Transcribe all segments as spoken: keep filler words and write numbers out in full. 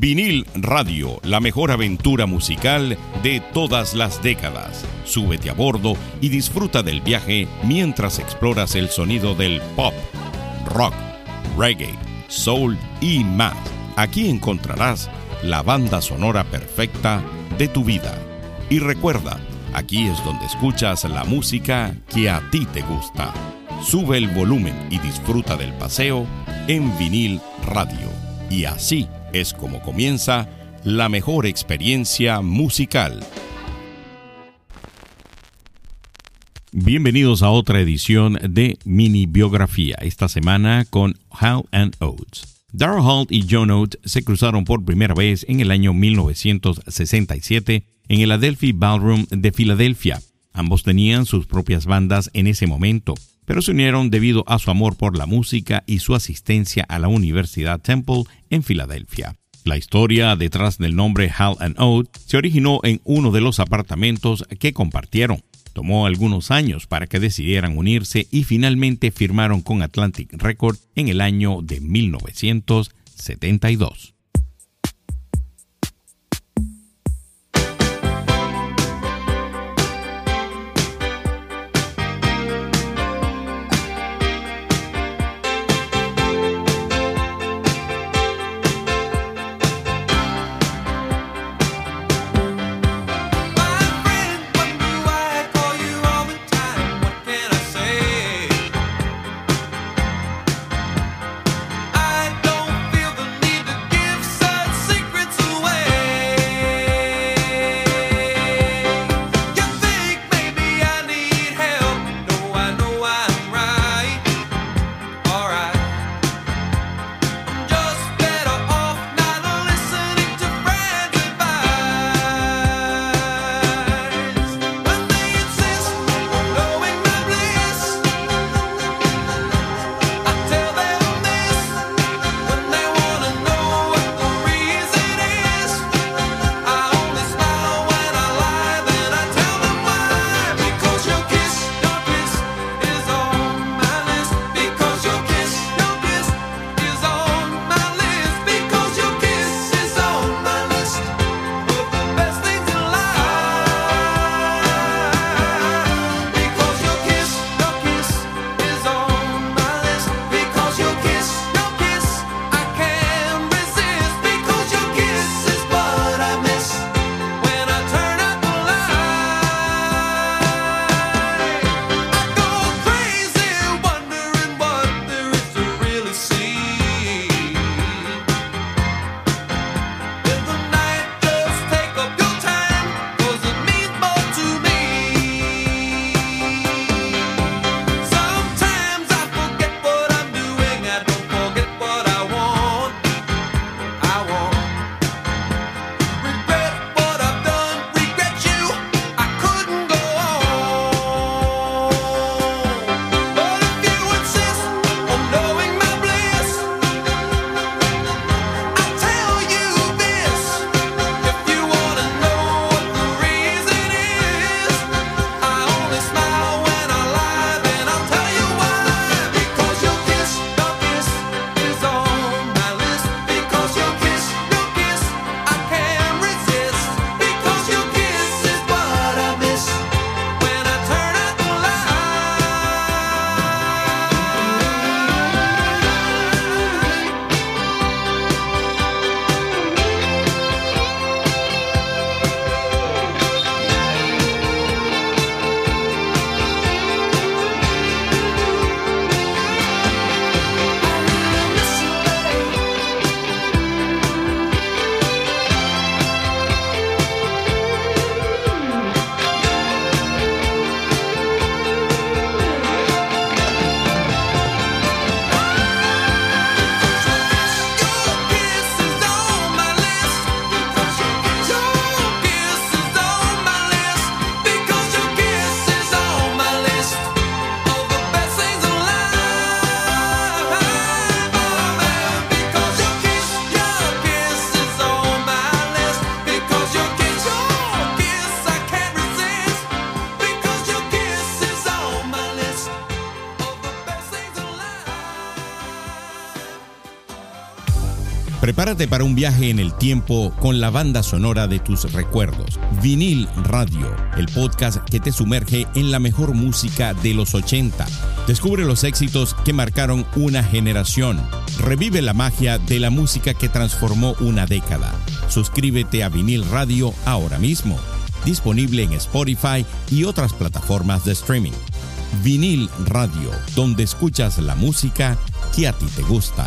Vinyl Radio, la mejor aventura musical de todas las décadas. Súbete a bordo y disfruta del viaje mientras exploras el sonido del pop, rock, reggae, soul y más. Aquí encontrarás la banda sonora perfecta de tu vida. Y recuerda, aquí es donde escuchas la música que a ti te gusta. Sube el volumen y disfruta del paseo en Vinyl Radio. Y así es como comienza la mejor experiencia musical. Bienvenidos a otra edición de Mini Biografía, esta semana con Hall and Oates. Daryl Hall y John Oates se cruzaron por primera vez en el año mil novecientos sesenta y siete en el Adelphi Ballroom de Filadelfia. Ambos tenían sus propias bandas en ese momento, pero se unieron debido a su amor por la música y su asistencia a la Universidad Temple en Filadelfia. La historia detrás del nombre Hall and Oates se originó en uno de los apartamentos que compartieron. Tomó algunos años para que decidieran unirse y finalmente firmaron con Atlantic Records en el año de mil novecientos setenta y dos. Prepárate para un viaje en el tiempo con la banda sonora de tus recuerdos. Vinyl Radio, el podcast que te sumerge en la mejor música de los ochenta. Descubre los éxitos que marcaron una generación. Revive la magia de la música que transformó una década. Suscríbete a Vinyl Radio ahora mismo. Disponible en Spotify y otras plataformas de streaming. Vinyl Radio, donde escuchas la música que a ti te gusta.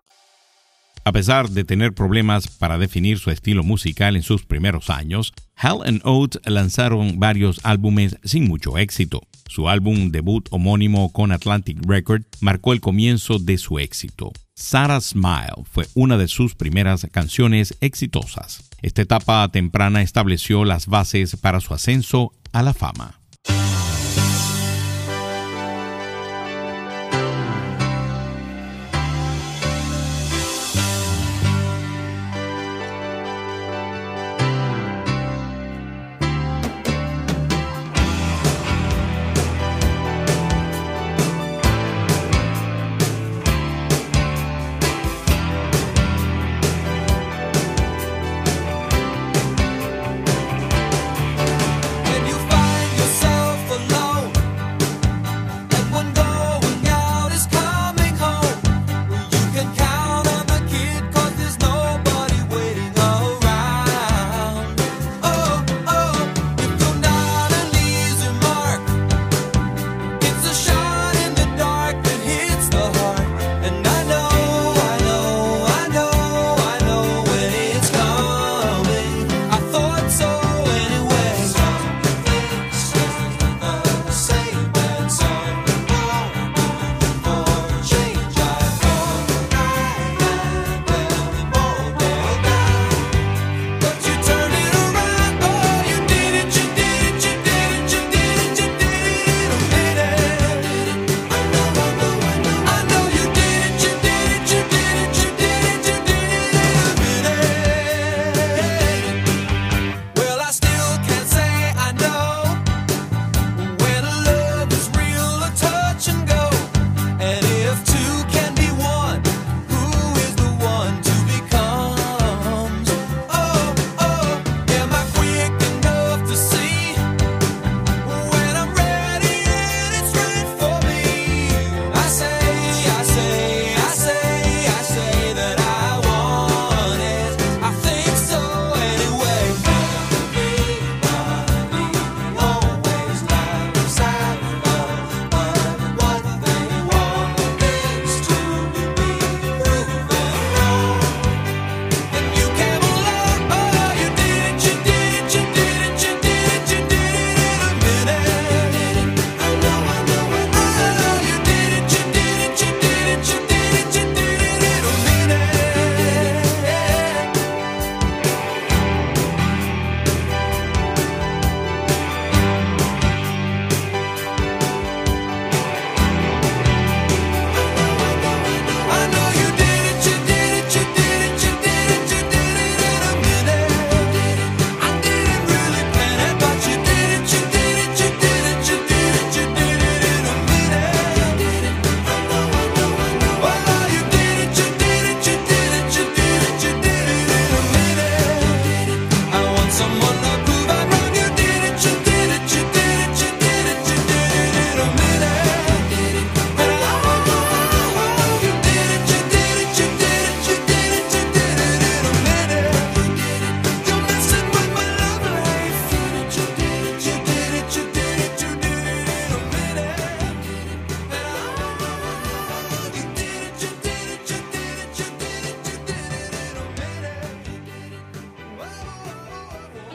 A pesar de tener problemas para definir su estilo musical en sus primeros años, Hall and Oates lanzaron varios álbumes sin mucho éxito. Su álbum debut homónimo con Atlantic Records marcó el comienzo de su éxito. Sara Smile fue una de sus primeras canciones exitosas. Esta etapa temprana estableció las bases para su ascenso a la fama.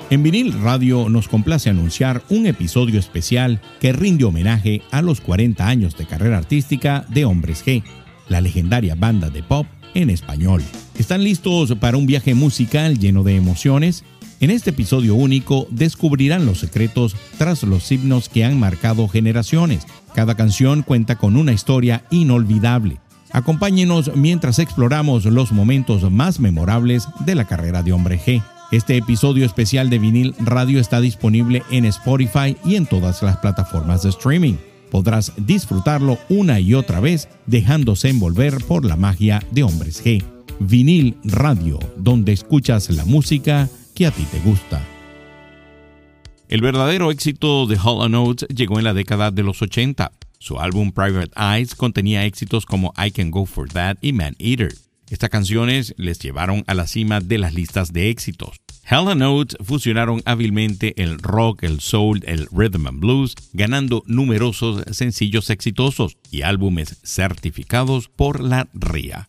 En Vinyl Radio nos complace anunciar un episodio especial que rinde homenaje a los cuarenta años de carrera artística de Hombres G. la legendaria banda de pop en español. ¿Están listos para un viaje musical lleno de emociones? En este episodio único descubrirán los secretos tras los himnos que han marcado generaciones. Cada canción cuenta con una historia inolvidable. Acompáñenos mientras exploramos los momentos más memorables de la carrera de Hombres G. Este episodio especial de Vinyl Radio está disponible en Spotify y en todas las plataformas de streaming. Podrás disfrutarlo una y otra vez, dejándose envolver por la magia de Hombres G. Vinyl Radio, donde escuchas la música que a ti te gusta. El verdadero éxito de Hall and Oates llegó en la década de los ochenta. Su álbum Private Eyes contenía éxitos como I Can Go For That y Maneater. Estas canciones les llevaron a la cima de las listas de éxitos. Hall and Oates fusionaron hábilmente el rock, el soul, el rhythm and blues, ganando numerosos sencillos exitosos y álbumes certificados por la R I A A.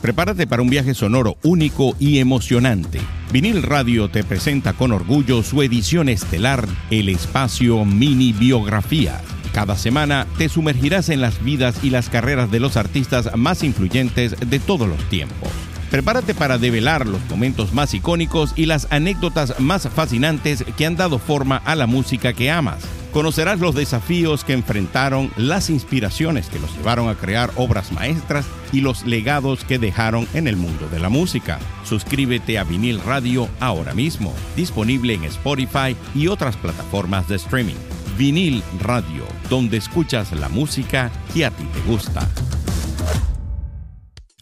Prepárate para un viaje sonoro único y emocionante. Vinyl Radio te presenta con orgullo su edición estelar, el espacio Mini Biografía. Cada semana te sumergirás en las vidas y las carreras de los artistas más influyentes de todos los tiempos. Prepárate para develar los momentos más icónicos y las anécdotas más fascinantes que han dado forma a la música que amas. Conocerás los desafíos que enfrentaron, las inspiraciones que los llevaron a crear obras maestras y los legados que dejaron en el mundo de la música. Suscríbete a Vinyl Radio ahora mismo, disponible en Spotify y otras plataformas de streaming. Vinyl Radio, donde escuchas la música que a ti te gusta.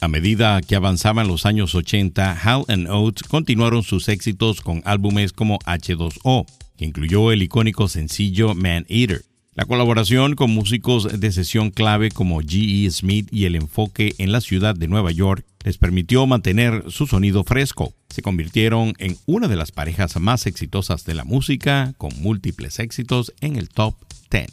A medida que avanzaban los años ochenta, Hall and Oates continuaron sus éxitos con álbumes como H dos O, que incluyó el icónico sencillo Maneater. La colaboración con músicos de sesión clave como G E. Smith y el enfoque en la ciudad de Nueva York les permitió mantener su sonido fresco. Se convirtieron en una de las parejas más exitosas de la música, con múltiples éxitos en el top diez.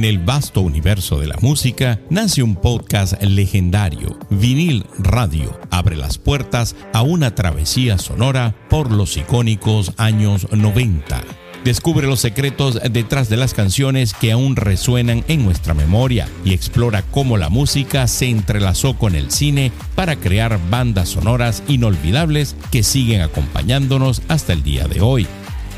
En el vasto universo de la música nace un podcast legendario. Vinyl Radio abre las puertas a una travesía sonora por los icónicos años noventa. Descubre los secretos detrás de las canciones que aún resuenan en nuestra memoria y explora cómo la música se entrelazó con el cine para crear bandas sonoras inolvidables que siguen acompañándonos hasta el día de hoy.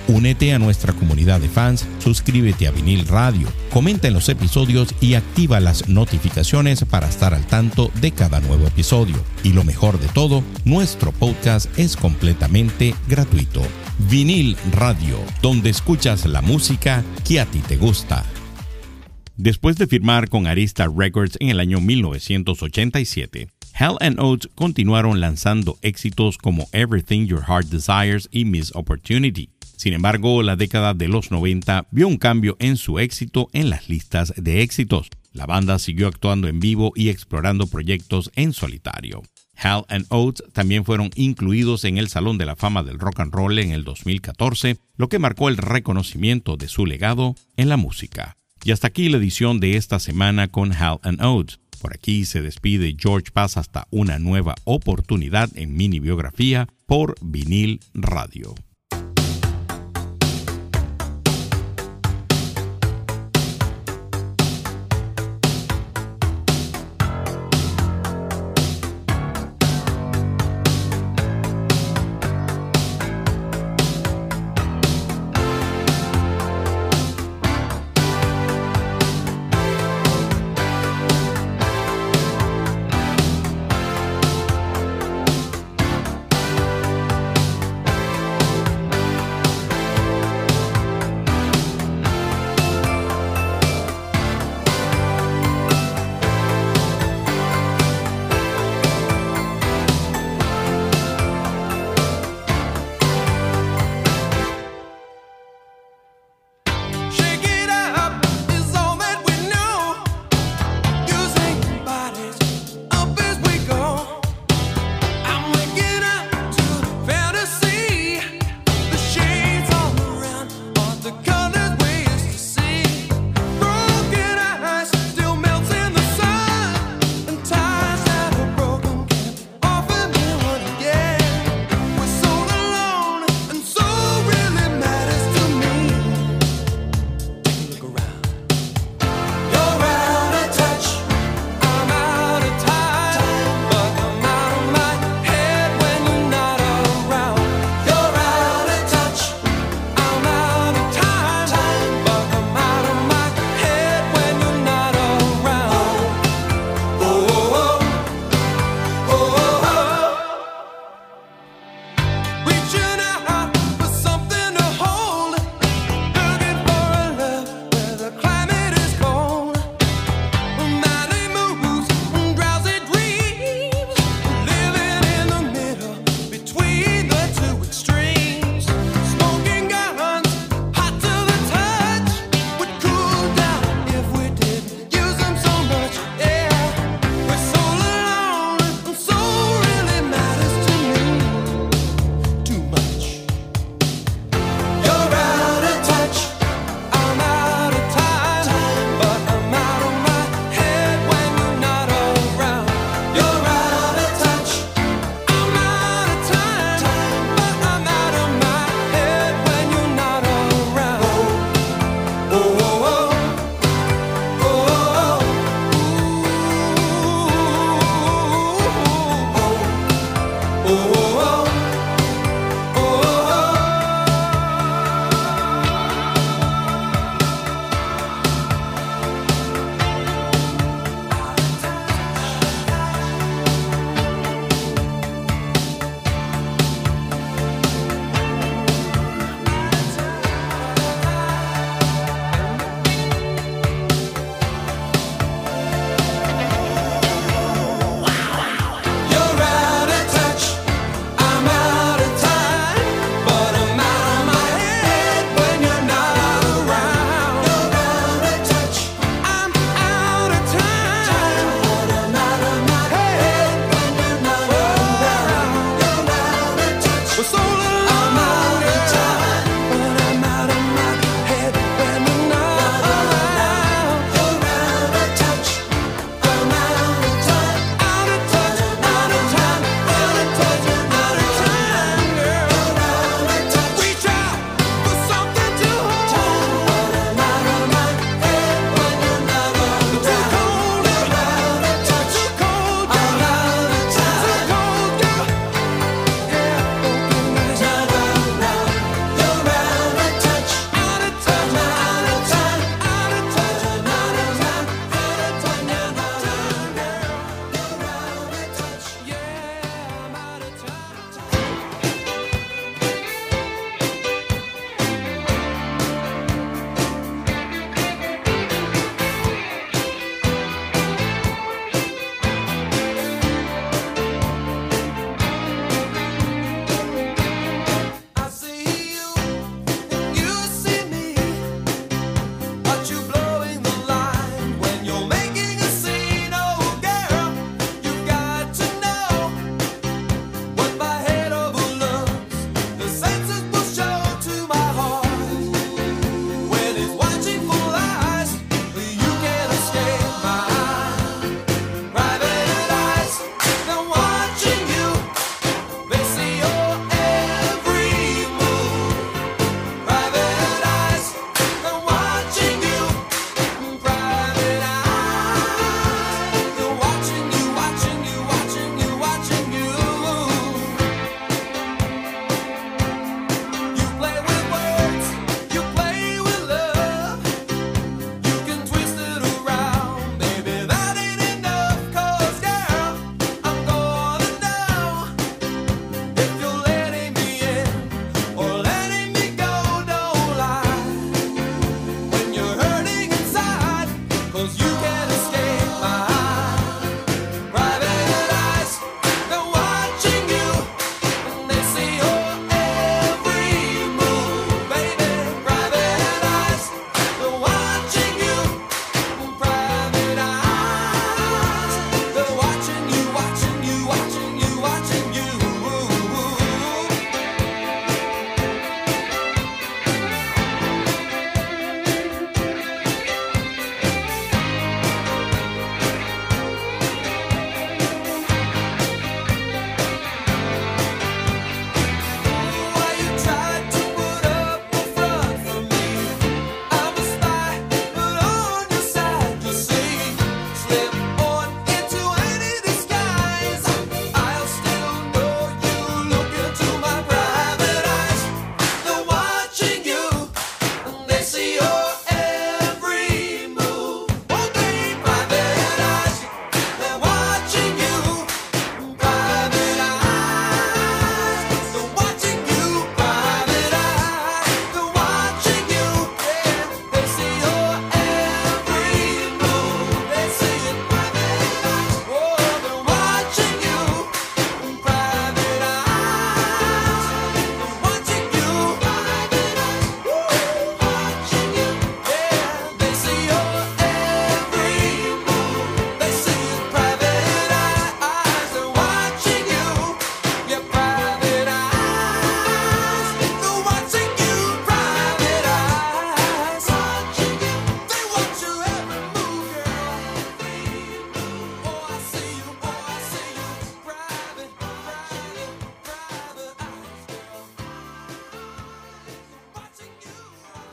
Únete a nuestra comunidad de fans, suscríbete a Vinyl Radio, comenta en los episodios y activa las notificaciones para estar al tanto de cada nuevo episodio. Y lo mejor de todo, nuestro podcast es completamente gratuito. Vinyl Radio, donde escuchas la música que a ti te gusta. Después de firmar con Arista Records en el año mil novecientos ochenta y siete, Hall and Oates continuaron lanzando éxitos como Everything Your Heart Desires y Miss Opportunity. Sin embargo, la década de los noventa vio un cambio en su éxito en las listas de éxitos. La banda siguió actuando en vivo y explorando proyectos en solitario. Hall and Oates también fueron incluidos en el Salón de la Fama del Rock and Roll en el dos mil catorce, lo que marcó el reconocimiento de su legado en la música. Y hasta aquí la edición de esta semana con Hall and Oates. Por aquí se despide George Paz hasta una nueva oportunidad en Mini Biografía por Vinyl Radio.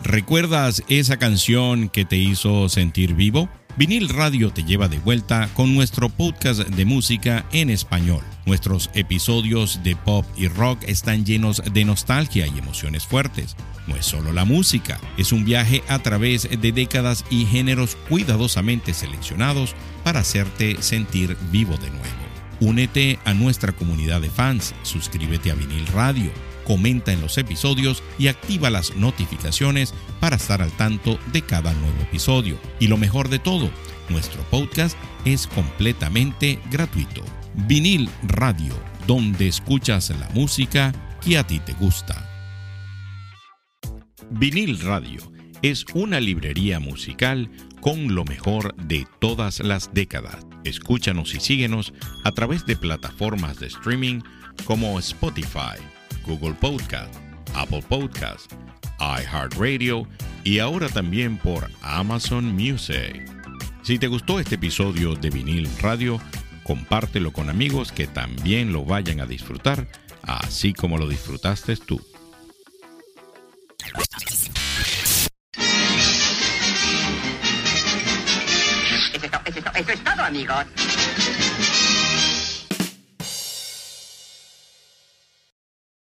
¿Recuerdas esa canción que te hizo sentir vivo? Vinyl Radio te lleva de vuelta con nuestro podcast de música en español. Nuestros episodios de pop y rock están llenos de nostalgia y emociones fuertes. No es solo la música, es un viaje a través de décadas y géneros cuidadosamente seleccionados para hacerte sentir vivo de nuevo. Únete a nuestra comunidad de fans, suscríbete a Vinyl Radio, comenta en los episodios y activa las notificaciones para estar al tanto de cada nuevo episodio. Y lo mejor de todo, nuestro podcast es completamente gratuito. Vinyl Radio, donde escuchas la música que a ti te gusta. Vinyl Radio es una librería musical con lo mejor de todas las décadas. Escúchanos y síguenos a través de plataformas de streaming como Spotify, Google Podcast, Apple Podcast, iHeartRadio y ahora también por Amazon Music. Si te gustó este episodio de Vinyl Radio, compártelo con amigos que también lo vayan a disfrutar, así como lo disfrutaste tú. Eso es todo, amigos.